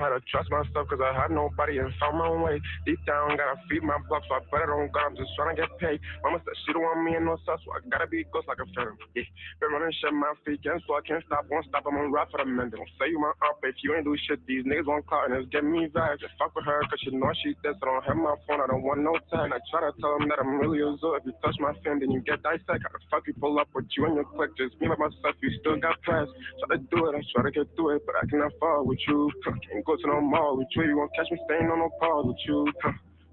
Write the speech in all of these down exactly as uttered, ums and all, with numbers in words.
how to trust myself, cause I had nobody and found my own way. Deep down, gotta feed my bluff, so I bet it on God, I'm just trying to get paid. Mama said she don't want me in no sus, so I gotta be ghost like a phantom. Yeah. Been running shit my feet again, so I can't stop, won't stop, I'm on rap for the men. Don't say you my up, if you ain't do shit, these niggas won't clout and it's getting me vibes. Just fuck with her, cause she know she this, I don't have my phone, I don't want no time. I try to tell them that I'm really a zoo, if you touch my fan, then you get dissect. How the fuck you pull up with you and your clique, just me by myself, you still got plans. Try to do it, I try to get through it, but I cannot fall with you. Can't go to no mall with you. You won't catch me staying on no pause with you. Huh.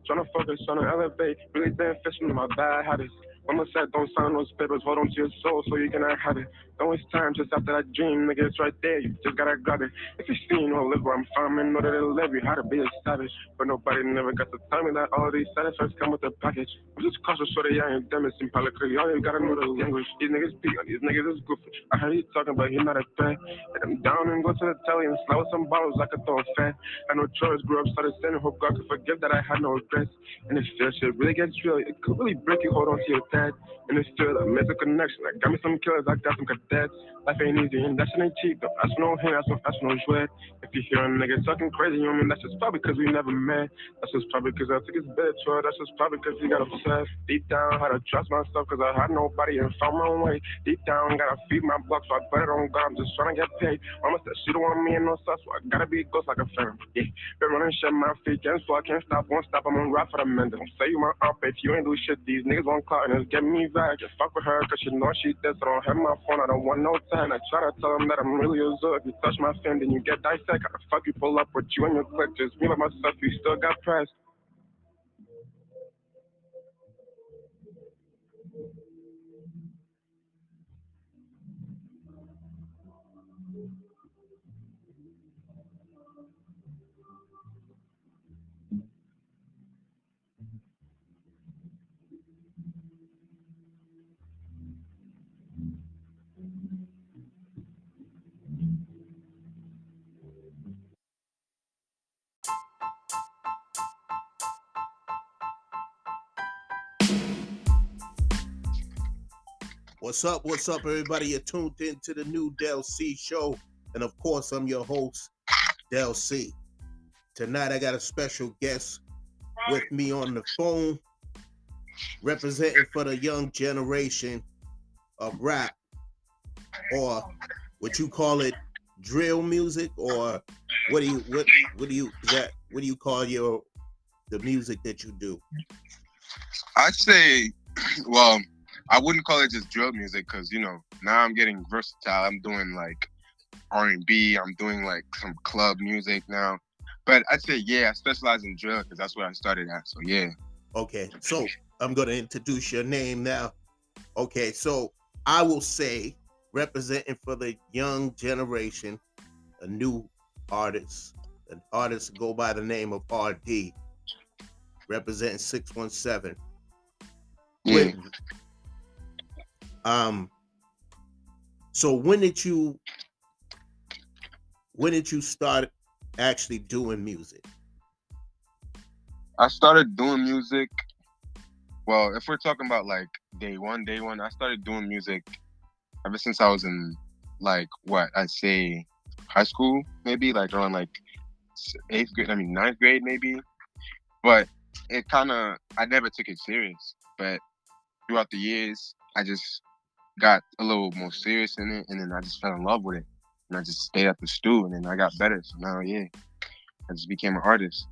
Tryna focus, tryna elevate. Really been fishing in my bad habits. Mama said don't sign those papers, hold on to your soul so you cannot have it. Don't waste time just after that dream, nigga, it's right there, you just gotta grab it. If you see you know, live where I'm from and know that it'll live you, how to be a savage. But nobody never got to tell me that all these side effects come with a package. I'm just cautious so that I ain't damaged in Palacry, all you gotta know the language. These niggas be on these niggas is goofy. I heard you talking but he not a fan. Hit him down and go to the telly and slow some bottles like a throw a fan. I know chores grew up, started sinning, hope God could forgive that I had no regrets. And if your shit really gets real, it could really break you, hold on to your thing. And it's still a mental connection. I got me some killers, I got some cadets. Life ain't easy and that shit ain't cheap. Don't ask no hand, that's no ask no sweat. If you hear a nigga talking crazy, you know I mean? That's just probably cause we never met. That's just probably cause I took his bitch, or that's just probably cause he got obsessed. Deep down, how to trust myself cause I had nobody and found my own way. Deep down, gotta feed my bucks, so I bet it on God, I'm just trying to get paid. Mama said she don't want me in no sus, so I gotta be ghost like a phantom. Yeah, been running shit my feet again, so I can't stop, won't stop, I'm on rap for the men. Don't say you my up, if you ain't do shit, these niggas won't clout and it's get me back. Just fuck with her, cause she know she this. I don't have my phone, I don't want no time. I try to tell them that I'm really a zoo. If you touch my fan, then you get dissect. How the fuck you pull up with you and your clique? Just me by myself, you still got pressed. What's up? What's up, everybody? You're tuned in to the new Del C show. And of course, I'm your host, Del C. Tonight, I got a special guest with me on the phone, representing for the young generation of rap, or what you call it, drill music, or what do you what what do you that what do you call your the music that you do? I'd say, well, I wouldn't call it just drill music because, you know, now I'm getting versatile. I'm doing like R and B. I'm doing like some club music now. But I'd say, yeah, I specialize in drill because that's where I started at. So, yeah. Okay. So I'm going to introduce your name now. Okay. So I will say, representing for the young generation, a new artist, an artist go by the name of R D, representing six one seven. With. Mm. Um, so when did you, when did you start actually doing music? I started doing music. Well, if we're talking about like day one, day one, I started doing music ever since I was in like, what I'd say high school, maybe like around like eighth grade, I mean, ninth grade maybe, but it kind of, I never took it serious, but throughout the years, I just got a little more serious in it, and then I just fell in love with it, and I just stayed at the stew, and then I got better. So now, yeah, I just became an artist.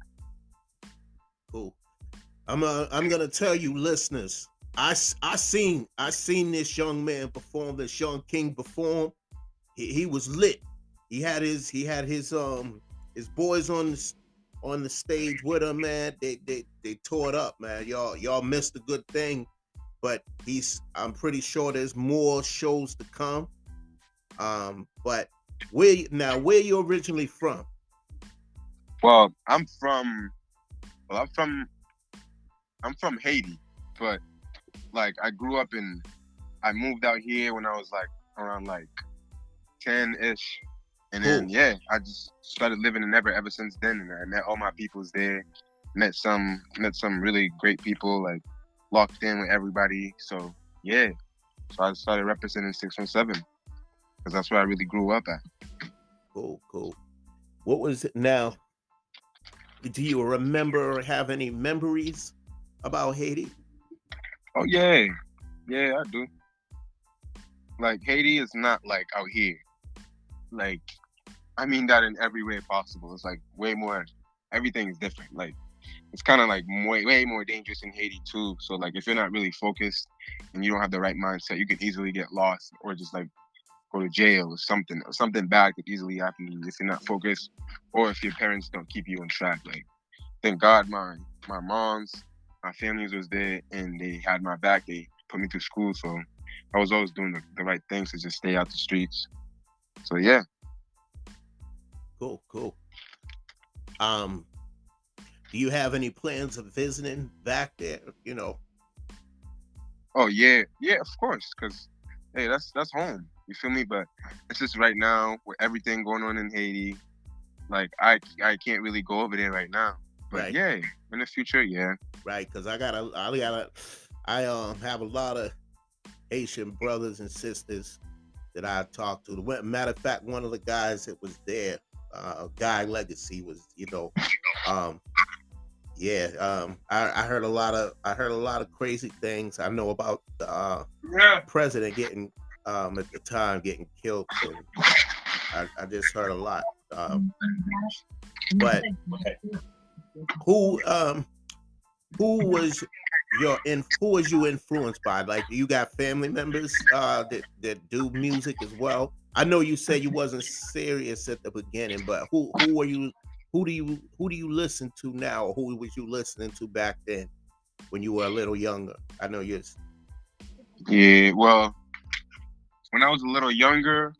Cool. I'm a, I'm gonna tell you, listeners. I, I seen I seen this young man perform, this young king perform. He, he was lit. He had his he had his um his boys on the, on the stage with him, man. They they they tore it up, man. Y'all y'all missed a good thing. But he's, I'm pretty sure there's more shows to come. Um, but where now, where you originally from? Well, I'm from, well, I'm from, I'm from Haiti. But like, I grew up in, I moved out here when I was like around like ten-ish, and cool. Then yeah, I just started living in ever ever since then, and I met all my peoples there. Met some, met some really great people like. Locked in with everybody, so yeah. So I started representing six one seven because that's where I really grew up at. Cool, cool. What was it now? Do you remember or have any memories about Haiti? Oh, yeah. Yeah, I do. Like, Haiti is not, like, out here. Like, I mean that in every way possible. It's, like, way more, everything is different. Like, it's kind of, like, way, way more dangerous in Haiti, too. So, like, if you're not really focused and you don't have the right mindset, you can easily get lost or just, like, go to jail or something. Or something bad could easily happen to you if you're not focused or if your parents don't keep you on track. Like, thank God my, my mom's, my family's was there and they had my back. They put me through school, so I was always doing the, the right things to just stay out the streets. So yeah. Cool, cool. Um, do you have any plans of visiting back there? You know. Oh yeah, yeah, of course. Cause hey, that's that's home. You feel me? But it's just right now with everything going on in Haiti, like I I can't really go over there right now. But right. Yeah, in the future, yeah. Right, because I gotta, I gotta, I um have a lot of Haitian brothers and sisters that I talked to. Matter of fact, one of the guys that was there, uh, Guy Legacy, was you know, um, yeah, um, I, I heard a lot of, I heard a lot of crazy things. I know about the uh, yeah. president getting, um, at the time getting killed. And I, I just heard a lot, um, but. Okay. Who um who was your in who was you influenced by? Like, you got family members uh that, that do music as well? I know you said you wasn't serious at the beginning, but who who are you who do you who do you listen to now, or who was you listening to back then when you were a little younger? I know you're Yeah, well, when I was a little younger,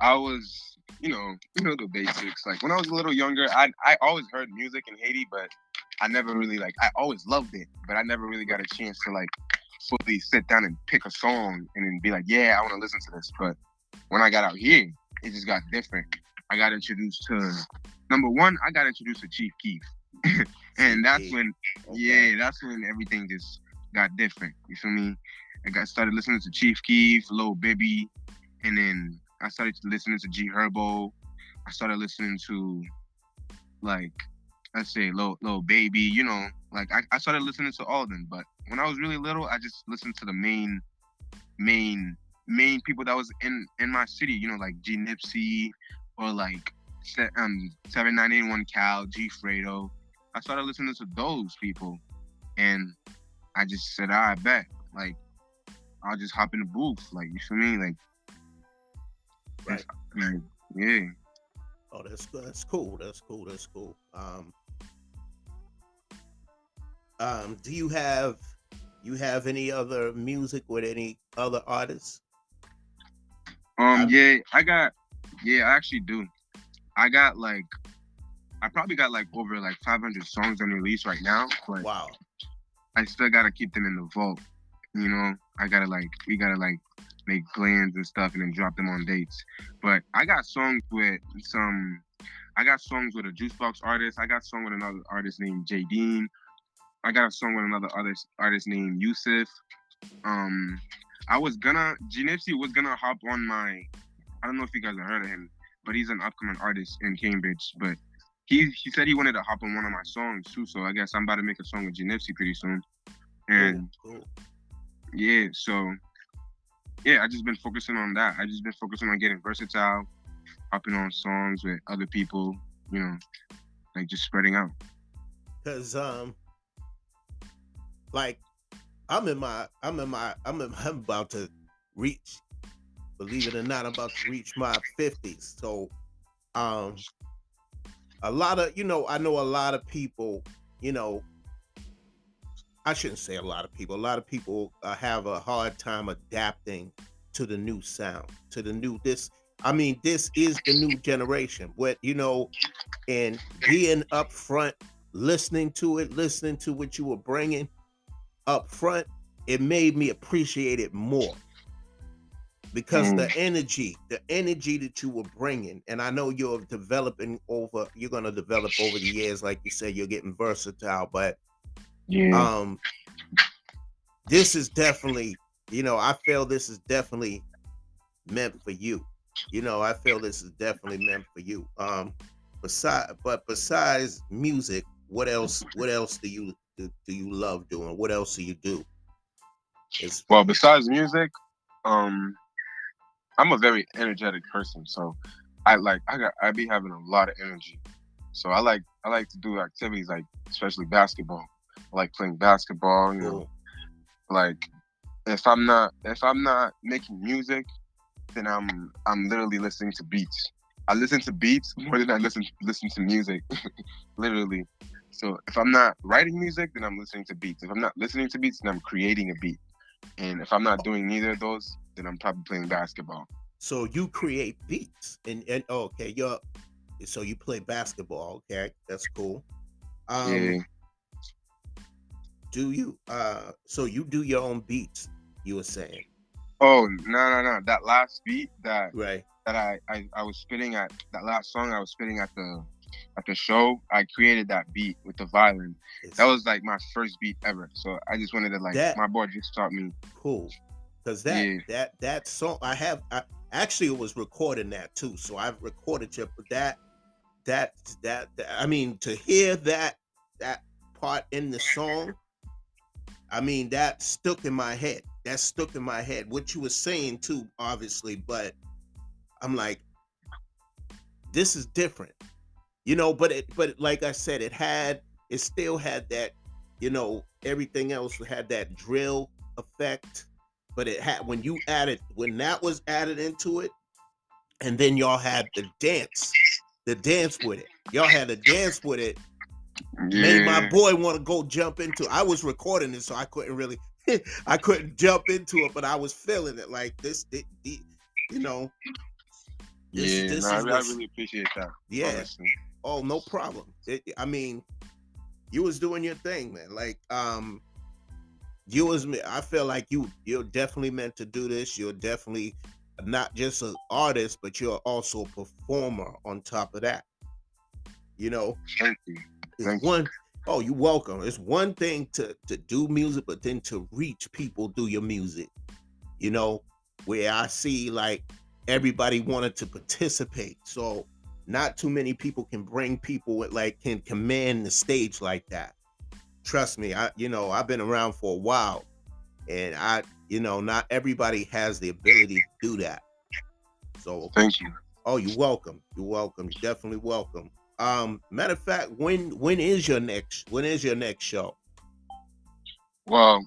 I was You know, you know the basics. Like when I was a little younger, I I always heard music in Haiti, but I never really like. I always loved it, but I never really got a chance to like fully sit down and pick a song and then be like, yeah, I want to listen to this. But when I got out here, it just got different. I got introduced to number one. I got introduced to Chief Keef, and that's when, yeah, that's when everything just got different. You feel me? I got started listening to Chief Keef, Lil Baby, and then. I started listening to G Herbo. I started listening to, like, let's say Lil, Lil Baby, you know. Like, I, I started listening to all of them. But when I was really little, I just listened to the main, main, main people that was in, in my city, you know, like G Nipsey or, like, um, seven nine eight one Cal, G Fredo. I started listening to those people. And I just said, all right, bet. Like, I'll just hop in the booth. Like, you feel me? Like, right. Yeah. Oh, that's that's cool. That's cool. That's cool. Um, um, do you have you have any other music with any other artists? Um, I, yeah, I got. Yeah, I actually do. I got like, I probably got like over like five hundred songs on release right now. But wow. I still gotta keep them in the vault. You know, I gotta like, we gotta like. make plans and stuff and then drop them on dates. But I got songs with some, I got songs with a Juicebox artist. I got a song with another artist named Jaydeen. I got a song with another artist, artist named Yusuf. Um, I was gonna, G Nipsey was gonna hop on my, I don't know if you guys have heard of him, but he's an upcoming artist in Cambridge. But he, he said he wanted to hop on one of my songs too. So I guess I'm about to make a song with G Nipsey pretty soon. And cool, cool. yeah, so. Yeah, I just been focusing on that. I just been focusing on getting versatile, hopping on songs with other people, you know, like just spreading out. Cause um, like I'm in my, I'm in my, I'm in, I'm about to reach, believe it or not, I'm about to reach my fifties. So, um, a lot of, you know, I know a lot of people, you know. I shouldn't say a lot of people. A lot of people uh, have a hard time adapting to the new sound, to the new this. I mean, this is the new generation. What you know, and being up front, listening to it, listening to what you were bringing up front, it made me appreciate it more because mm. the energy, the energy that you were bringing, and I know you're developing over. You're gonna develop over the years, like you said. You're getting versatile, but. Yeah. Um, this is definitely, you know, I feel this is definitely meant for you. You know, I feel this is definitely meant for you. Um, beside, but besides music, what else what else do you do, do you love doing? What else do you do? It's- well, besides music, um, I'm a very energetic person, so I like I got I be having a lot of energy. So I like I like to do activities like especially basketball. I like playing basketball, you know. Cool. Like if I'm not if I'm not making music, then I'm I'm literally listening to beats. I listen to beats more than I listen listen to music, literally. So if I'm not writing music, then I'm listening to beats. If I'm not listening to beats, then I'm creating a beat. And if I'm not doing neither of those, then I'm probably playing basketball. So you create beats, and and oh, okay, you're so you play basketball. Okay, that's cool. Um, yeah. Do you? Uh, so you do your own beats? You were saying? Oh no no no! That last beat that right. that I, I, I was spitting at that last song I was spitting at the at the show, I created that beat with the violin. It's, that was like my first beat ever. So I just wanted to like that, my boy just taught me. Cool. Cause that yeah. that that song I have I actually was recording that too. So I've recorded your that that that, that I mean to hear that that part in the song, I mean that stuck in my head. That stuck in my head. What you were saying too, obviously, but I'm like, this is different, you know, but it, but like I said, it had, it still had that, you know, everything else had that drill effect, but it had, when you added, when that was added into it, and then y'all had the dance, the dance with it. Y'all had a dance with it. Yeah. Made my boy want to go jump into it. I was recording it, so I couldn't really, I couldn't jump into it, but I was feeling it like this, it, it, you know. This, yeah, this no, I, I really appreciate that. Yeah. Honestly. Oh, no problem. It, I mean, you was doing your thing, man. Like, um, you was. I feel like you. You're definitely meant to do this. You're definitely not just an artist, but you're also a performer. On top of that, you know. Thank you. Thank one. You. Oh, you're welcome. It's one thing to to do music, but then to reach people through your music. You know, where I see like. Everybody wanted to participate, so not too many people can bring people with like can command the stage like that. Trust me, I you know I've been around for a while, and I you know not everybody has the ability to do that. So thank you. Oh, you're welcome. You're welcome. You're definitely welcome. Um, matter of fact, when when is your next when is your next show? Well,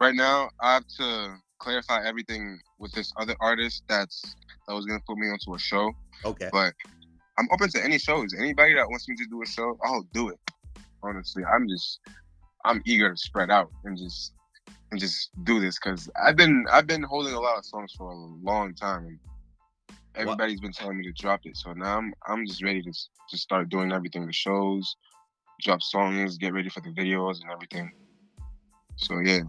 right now I have to clarify everything with this other artist that's that was gonna put me onto a show. Okay. But I'm open to any shows. Anybody that wants me to do a show, I'll do it. Honestly, I'm just I'm eager to spread out and just and just do this because I've been I've been holding a lot of songs for a long time and everybody's been telling me to drop it. So now I'm I'm just ready to just start doing everything, the shows, drop songs, get ready for the videos and everything. So yeah.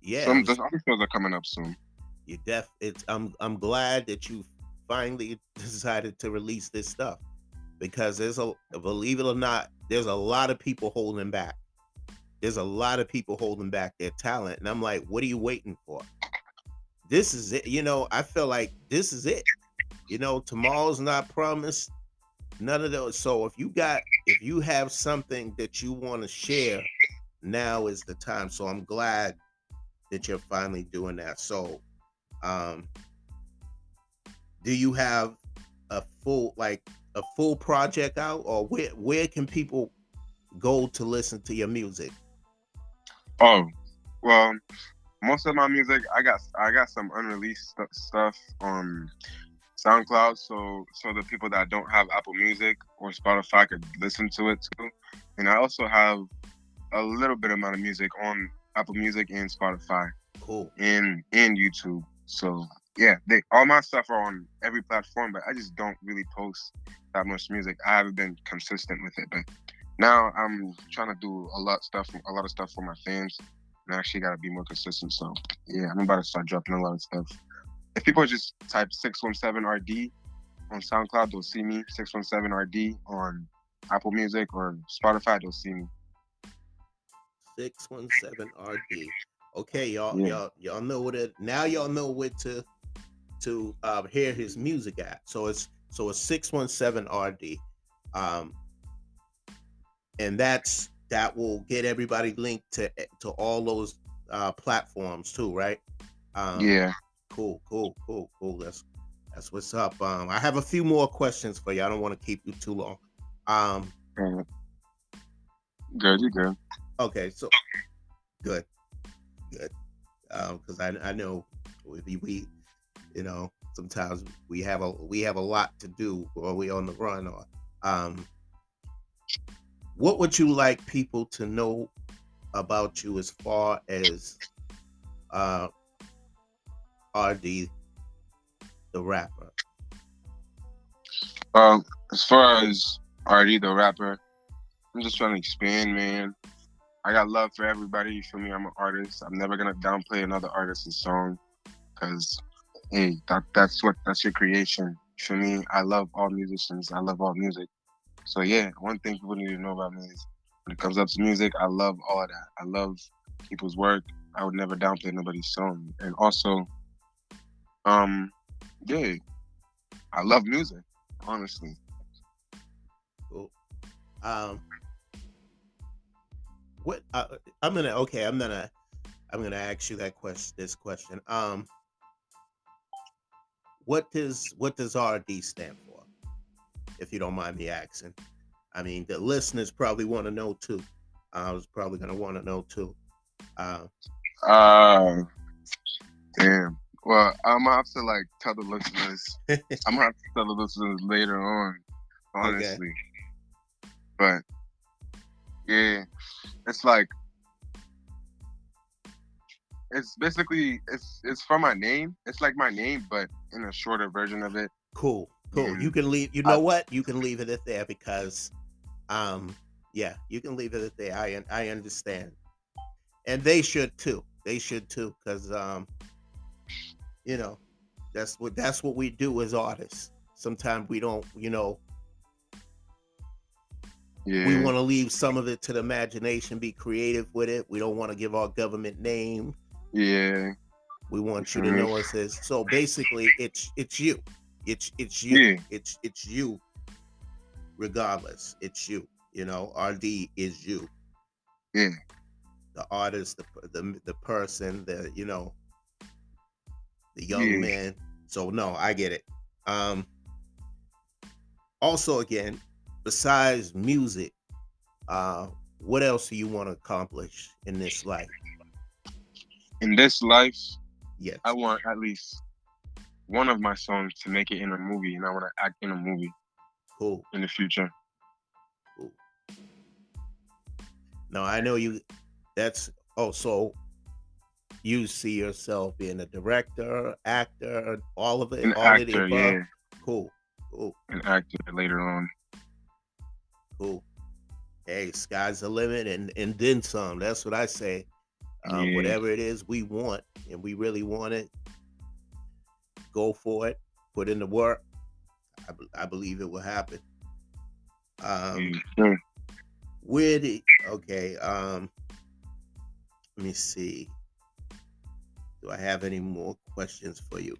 Yeah, some shows are coming up soon. You def. It's. I'm. I'm glad that you finally decided to release this stuff, because there's a. Believe it or not, there's a lot of people holding back. There's a lot of people holding back their talent, and I'm like, what are you waiting for? This is it. You know, I feel like this is it. You know, tomorrow's not promised. None of those. So if you got, if you have something that you want to share, now is the time. So I'm glad that you're finally doing that. So, um, do you have a full, like a full project out, or where, where can people go to listen to your music? Oh, well, most of my music, I got, I got some unreleased st- stuff on SoundCloud. So, so the people that don't have Apple Music or Spotify could listen to it too. And I also have a little bit amount of music on Apple Music and Spotify, cool, and and YouTube. So yeah, they all my stuff are on every platform, but I just don't really post that much music. I haven't been consistent with it, but now I'm trying to do a lot stuff, a lot of stuff for my fans, and I actually got to be more consistent. So yeah, I'm about to start dropping a lot of stuff. If people just type six one seven R D on SoundCloud, they'll see me. six one seven R D on Apple Music or Spotify, they'll see me. six one seven R D. Okay, y'all, yeah. y'all, y'all know what it. Now y'all know where to to uh, hear his music at. So it's so it's six one seven R D, um, and that's that will get everybody linked to to all those uh, platforms too, right? Um, yeah. Cool, cool, cool, cool. That's that's what's up. Um, I have a few more questions for you. I don't want to keep you too long. Um, good, you good. Okay, so good, good. Because um, I I know we, we you know sometimes we have a we have a lot to do, or we on the run, or um. What would you like people to know about you as far as uh, R D, the rapper? Um, as far as R D, the rapper, I'm just trying to expand, man. I got love for everybody. You feel me? I'm an artist. I'm never gonna downplay another artist's song, because hey, that, that's what that's your creation. For me, I love all musicians. I love all music. So yeah, one thing people need to know about me is when it comes up to music, I love all that. I love people's work. I would never downplay nobody's song. And also, um, yeah, I love music, honestly. Cool. Um, what uh, I'm gonna okay, I'm gonna I'm gonna ask you that question. This question. Um, what does what does R D stand for? If you don't mind me asking. I mean, the listeners probably want to know too. I was probably going to want to know too. Uh, uh, damn. Well, I'm going to have to like tell the listeners. I'm going to have to tell the listeners later on, honestly. Okay. But yeah, it's like, it's basically, it's, it's from my name. It's like my name, but in a shorter version of it. Cool. Cool. You can leave. You know I, what? You can leave it at there because, um, yeah, you can leave it at there. I I understand, and they should too. They should too, because um, you know, that's what that's what we do as artists. Sometimes we don't, you know, yeah. we want to leave some of it to the imagination. Be creative with it. We don't want to give our government name. Yeah, we want you to know us as. So basically, it's it's you. It's it's you. Yeah. It's it's you. Regardless, it's you. You know, R D is you. Yeah. The artist, the the, the person, the you know, the young yeah. man. So no, I get it. Um. Also, again, besides music, uh, what else do you want to accomplish in this life? In this life, yes, I want at least one of my songs to make it in a movie, and I want to act in a movie. Cool. In the future. Cool. Now, I know you, that's also, you see yourself being a director, actor, all of it. An all actor, of the above. Yeah. Cool. Cool. An actor later on. Cool. Hey, sky's the limit and, and then some. That's what I say. Um, yeah. Whatever it is we want, and we really want it, go for it, put in the work. I, be, I believe it will happen. Um, mm-hmm. Where did, okay, um, let me see. Do I have any more questions for you?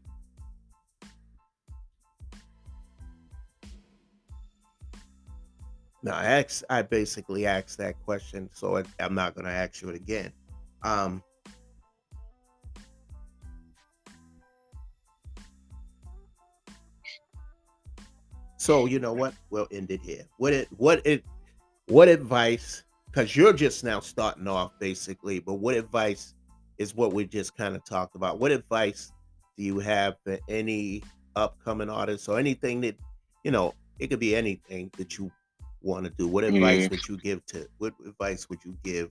Now, I, asked, I basically asked that question, so I, I'm not going to ask you it again. Um, So you know what? We'll end it here. What it what it what advice, because you're just now starting off basically, but what advice is what we just kind of talked about? What advice do you have for any upcoming artists or anything that, you know, it could be anything that you want to do? What advice yeah. would you give to what advice would you give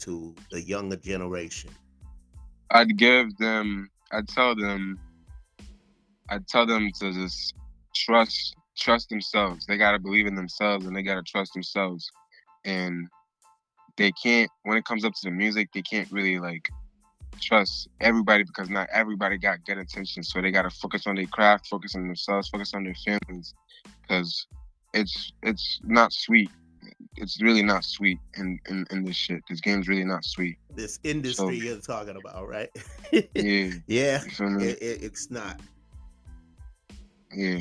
to the younger generation? I'd give them I'd tell them I'd tell them to just trust trust themselves. They got to believe in themselves, and they got to trust themselves. And they can't, when it comes up to the music, they can't really like trust everybody, because not everybody got good attention. So they got to focus on their craft, focus on themselves, focus on their families, because it's it's not sweet. It's really not sweet in, in, in this shit. This game's really not sweet. This industry so, you're talking about, right? yeah. yeah. You feel me? It, it, it's not. Yeah.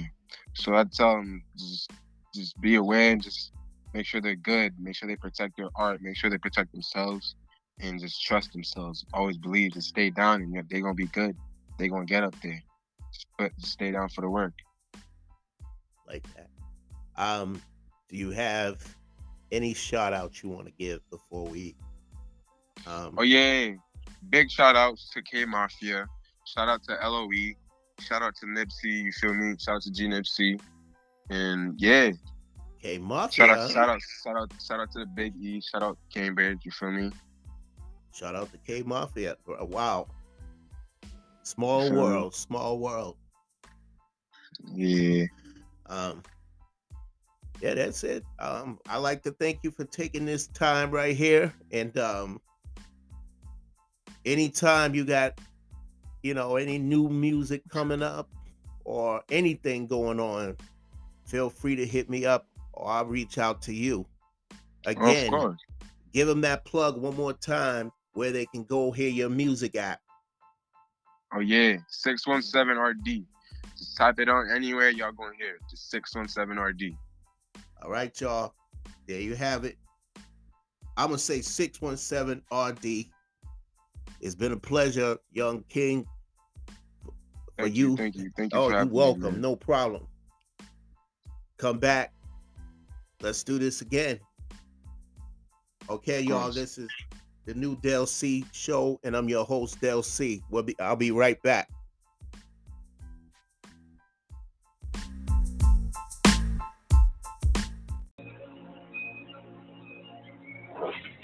So I tell them, just, just be aware and just make sure they're good, make sure they protect their art, make sure they protect themselves, and just trust themselves. Always believe, just stay down, and they're going to be good. They're going to get up there. Just, put, just stay down for the work. Like that. Um, do you have any shout-outs you want to give before we... Um... Oh, yeah. Big shout-outs to K Mafia. Shout-out to L O E. Shout-out to Nipsey, you feel me? Shout-out to G Nipsey. And, yeah. K Mafia. Shout-out shout out, shout out, shout out to the Big E. Shout-out to Cambridge, you feel me? Shout-out to K Mafia. Wow. Small sure. world. Small world. Yeah. Um... Yeah, that's it. Um, I'd like to thank you for taking this time right here. And um, anytime you got, you know, any new music coming up or anything going on, feel free to hit me up or I'll reach out to you. Again, oh, give them that plug one more time where they can go hear your music at. Oh, yeah. six one seven R D. Just type it on anywhere y'all going to hear it. Just six one seven R D. All right, y'all. There you have it. I'm going to say six one seven R D. It's been a pleasure, Young King. For thank you. you. Thank you. Thank you. Oh, you're welcome. Me, no problem. Come back. Let's do this again. Okay, y'all. This is the new Del C show, and I'm your host, Del C. We'll be, I'll be right back.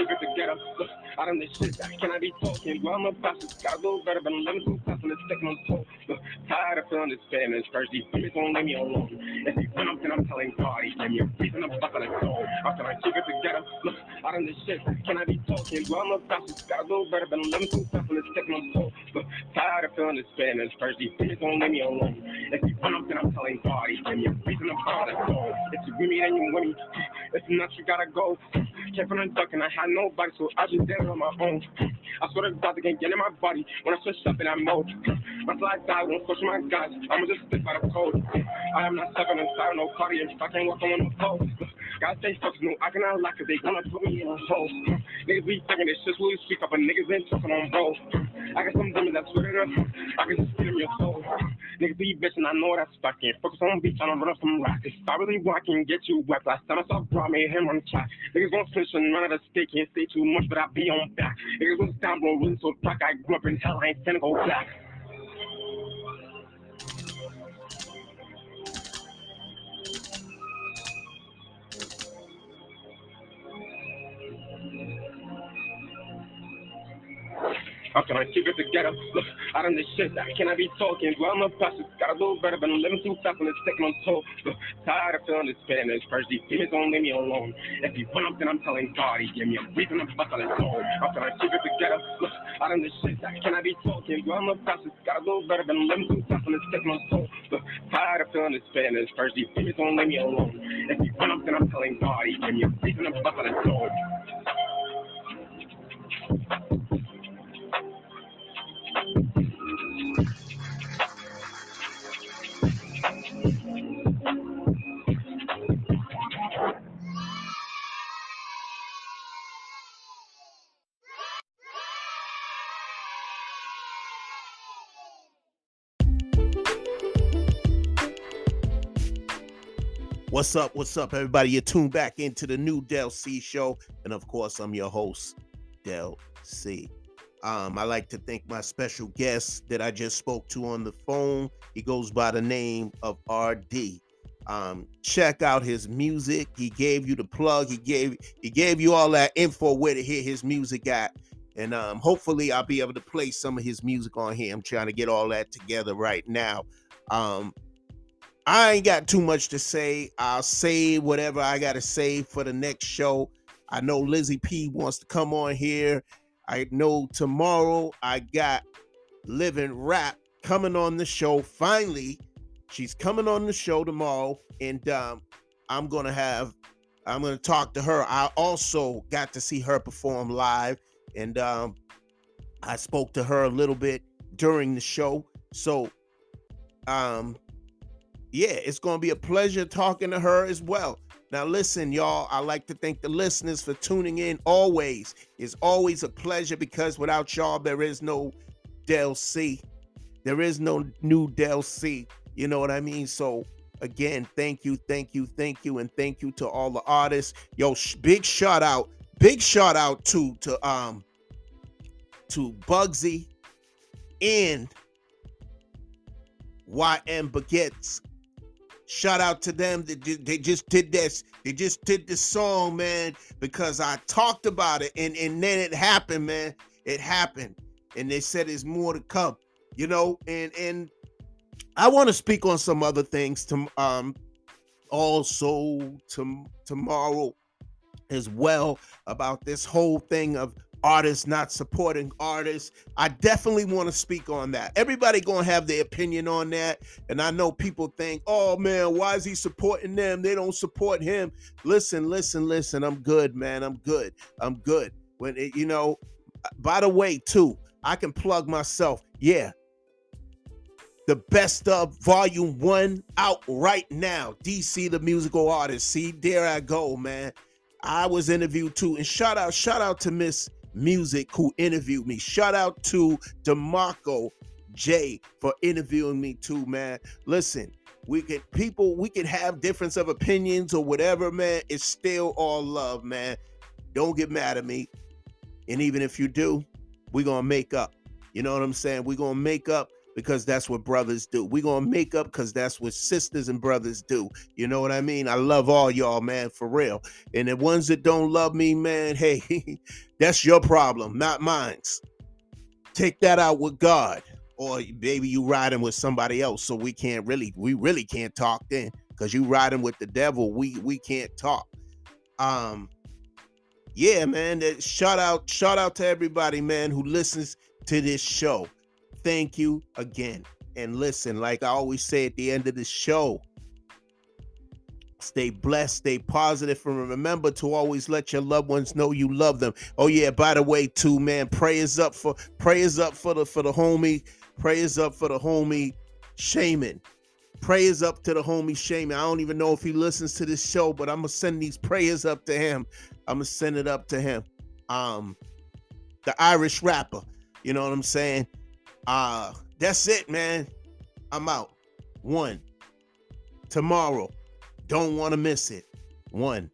it together. Look, I done this shit. Can I be talking? Well, I'm about to gotta go better, but I'm living some stuff and it's sticking on top. Look, tired of feeling this famine. First, these bitches won't let me alone. If they want something, I'm telling God, he's giving me a reason I'm stuck on a soul. I'm trying to keep it together. Look, I done this shit. Can I be talking? Well, I'm about to gotta go better, but I'm living some stuff and it's sticking on top. Look, tired of feeling this famine. First, these bitches won't let me alone. If they want something, I'm telling God, he's giving me a reason I'm stuck on a soul. If you give me, then you win me. If not, you gotta go. Kept on ducking, I had nobody, so I just did it on my own. I swear to God, they can't get in my body when I switch up and I mold. Until I die, I won't push my guys. I'ma just stick by the cold. I am not stepping inside no party if I can't walk on no pole. Gotta stay fucking new, I cannot lock it, they gonna put me in a hole. Niggas be thinking this shit's really speak up, but niggas ain't talking on both. I got some demons that's with it up, I can just feel in your soul. Niggas be bitchin', I know that's fucking. Focus on beats, I don't run up some rockets. I really want, I can get you wet. Last time I saw bro, I made him on the track. Niggas gon' finish and run out of stick, can't say too much, but I be on back. Niggas gon' stand, bro, really so black. I grew up in hell, I ain't finna go back. I'm trying to keep it together. Look, I done this shit. Can I be talking? Well, I'm a pastor. Got a little better, but I'm living too fast and it's sticking on toe. Look, tired of feeling this pain. And first, these demons don't leave me alone. If you want something, I'm telling God, he gave me a reason I'm stuck on his soul. I'm trying to keep it together. Look, I done this shit. Can I be talking? Well, I'm a pastor. Got a little better, but I'm living too fast and it's sticking on toe. Look, tired of feeling this pain. And first, these demons don't leave me alone. If you want something, I'm telling God, he gave me a reason I'm stuck on his soul. What's up? What's up, everybody? You're tuned back into the new Del C show. And of course, I'm your host, Del C. Um, I like to thank my special guest that I just spoke to on the phone. He goes by the name of R D. Um, check out his music. He gave you the plug. He gave he gave you all that info where to hear his music at. And um, hopefully I'll be able to play some of his music on here. I'm trying to get all that together right now. Um, I ain't got too much to say. I'll save whatever I got to say for the next show. I know Lizzie P wants to come on here. I know tomorrow I got Living Rap coming on the show. Finally, she's coming on the show tomorrow. And um, I'm going to have I'm going to talk to her. I also got to see her perform live, and um, I spoke to her a little bit during the show. So, um, yeah, it's going to be a pleasure talking to her as well. Now, listen, y'all, I like to thank the listeners for tuning in always. It's always a pleasure, because without y'all, there is no Del C. There is no new Del C. You know what I mean? So, again, thank you, thank you, thank you, and thank you to all the artists. Yo, sh- big shout out, big shout out to, to, um, to Bugsy and Y M Baguettes. Shout out to them. They just did this. They just did this song, man, because I talked about it, and, and then it happened, man. It happened. And they said there's more to come, you know, and, and I want to speak on some other things to, um, also to, tomorrow as well, about this whole thing of artists not supporting artists. I definitely want to speak on that. Everybody gonna have their opinion on that, and I know people think, oh man, why is he supporting them? They don't support him. Listen, listen, listen. I'm good, man. I'm good. I'm good. When it, you know, by the way, too, I can plug myself. Yeah, the Best of Volume One out right now. D C, the musical artist. See, there I go, man. I was interviewed too, and shout out, shout out to Miss Music who interviewed me. Shout out to Demarco J for interviewing me too, man. Listen, we could people we could have difference of opinions or whatever, man. It's still all love, man. Don't get mad at me, and even if you do, we're gonna make up. You know what I'm saying? We're gonna make up, because that's what brothers do. We're gonna make up, because that's what sisters and brothers do. You know what I mean? I love all y'all, man, for real. And the ones that don't love me, man, hey, that's your problem, not mine's. Take that out with God, or baby, you riding with somebody else, so we can't really, we really can't talk then, because you riding with the devil. We we can't talk. Um, yeah, man. That, shout out, shout out to everybody, man, who listens to this show. Thank you again. And listen, like I always say at the end of the show, stay blessed, stay positive, and remember to always let your loved ones know you love them. Oh yeah, by the way, too, man, prayers up for prayers up for the for the homie, prayers up for the homie Shaman. Prayers up to the homie Shaman. I don't even know if he listens to this show, but I'm gonna send these prayers up to him. I'm gonna send it up to him. Um, the Irish rapper. You know what I'm saying? Uh, that's it, man. I'm out. One. Tomorrow. Don't want to miss it. One.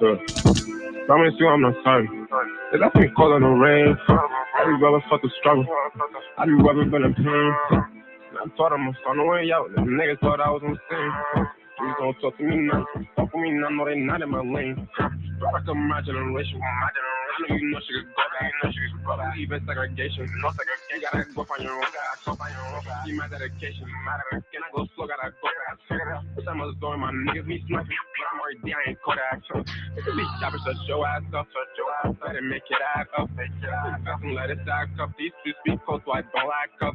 Sure. Promise you I'm not sorry. They left me cold in the rain. I be rubbing for the struggle. I be rubbing for the pain. I thought I must on the way out. Them niggas thought I was insane. Please don't talk to me now. Talk to me now, no, they not in my lane. Product of my generation. My generation. I know you know she could go back. You know she could go back. Even segregation. No segregation. You gotta go find your own guy. Go find your own guy. You my dedication. My dedication. I go slow, gotta go back. Bitch, I must go in my niggas. Me sniping. I'm already I ain't caught that action. It could be shopping, so show ass up, so show ass up, and make it add up. Make it add up. Some let it stack up. These streets be cold, so I don't lack up.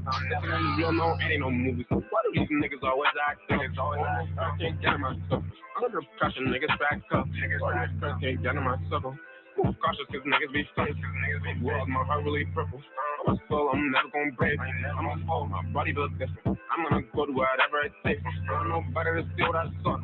You don't know, it ain't no movies. Why do these niggas always act up? I can't get in my circle. I'm under pressure, niggas back up. Niggas back up. I can't get in my circle. Move cautious, cause niggas be stunned. Cause niggas be wild, my heart really purple. I'm a soul, I'm never gonna break. I'm a soul, my body built different. I'm gonna go to whatever it takes. I don't know better to see what I saw.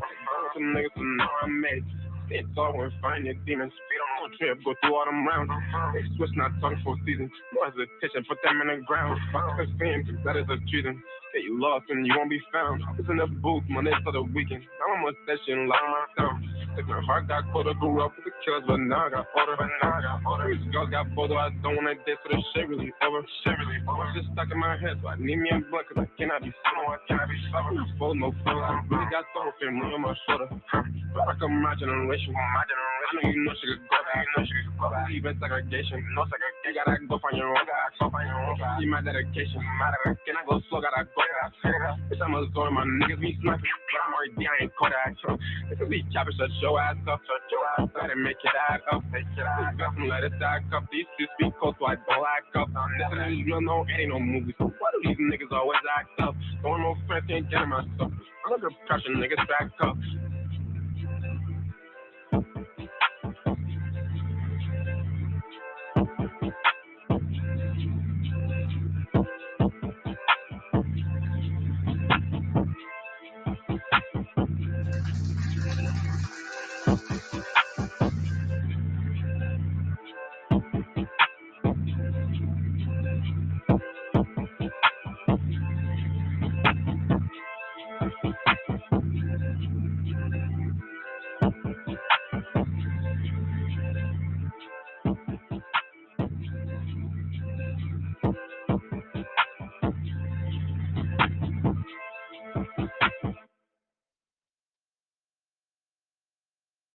Some niggas who know I made it. They thought we'd find your demons. They don't know trip, go through all them rounds. They switch not talking for a season. No hesitation, put them in the ground. Fuck the fame, cause that is a treason. Get you lost and you won't be found. I was in the booth Monday for the weekend. Now I'm on session, loud on my sound. If my heart got cold, I grew up with the killers, but now I got older. But now I got older. These girls got bolder. I don't wanna dance, so the shit really over. Shit really over. I'm just stuck in my head, so I need me a blunt, cause I cannot be slow. I cannot be slow. I'm not full, no full. I really got soul, fam, on my shoulder. Fuck up my generation. My generation. I know you know she could go back. You know she could go back. Even segregation. No segregation. You gotta go find your own guy, go find your own guy. See my dedication, my dedication. Can I go slow, gotta go, gotta go. Bitch, I'm a zone, my niggas be sniping. But I'm R D, I ain't caught that truck. This is these choppers, shut your ass up, shut your ass up. Let it make it add up, make it add up. Let it stack up, these two speak cold, so I don't act up. Nothing is real, no, it ain't no movie. So why do these niggas always act up? Don't no friends, can't get in my stuff. I'm under pressure, niggas back up.